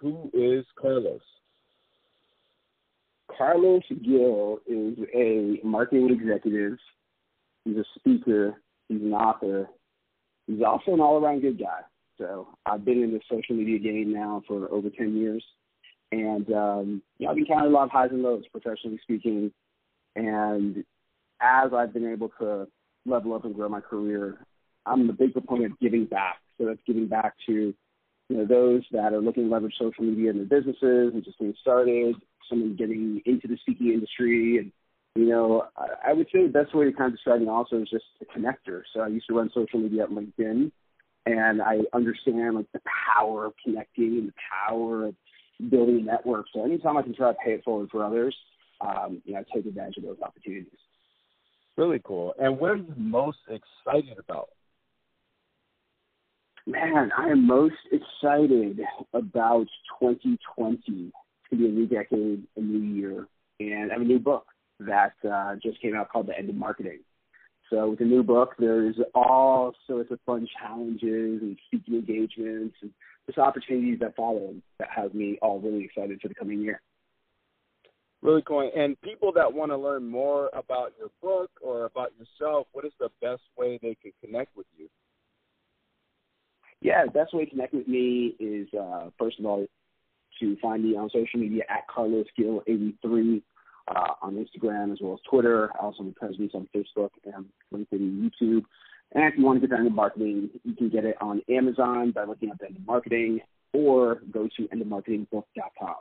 Who is Carlos? Carlos Gil is a marketing executive. He's a speaker. He's an author. He's also an all-around good guy. So I've been in the social media game now for over 10 years. And I've encountered a lot of highs and lows, professionally speaking. And as I've been able to level up and grow my career, I'm a big proponent of giving back. So that's giving back to those that are looking to leverage social media in their businesses and just getting started, someone getting into the speaking industry. And, I would say the best way to kind of describe me also is just a connector. So I used to run social media at LinkedIn, and I understand, the power of connecting and the power of building a network. So anytime I can try to pay it forward for others, I take advantage of those opportunities. Really cool. And what are you most excited about? Man, I am most excited about 2020. It's going to be a new decade, a new year, and I have a new book that just came out called The End of Marketing. So with the new book, there's all sorts of fun challenges and speaking engagements and just opportunities that follow that have me all really excited for the coming year. Really cool. And people that want to learn more about your book or about yourself, what is the best way they can connect with you? Yeah, the best way to connect with me is, first of all, to find me on social media at CarlosGil83 on Instagram as well as Twitter. I also have a presence on Facebook and LinkedIn and YouTube. And if you want to get to End of Marketing, you can get it on Amazon by looking up End of Marketing or go to endofmarketingbook.com.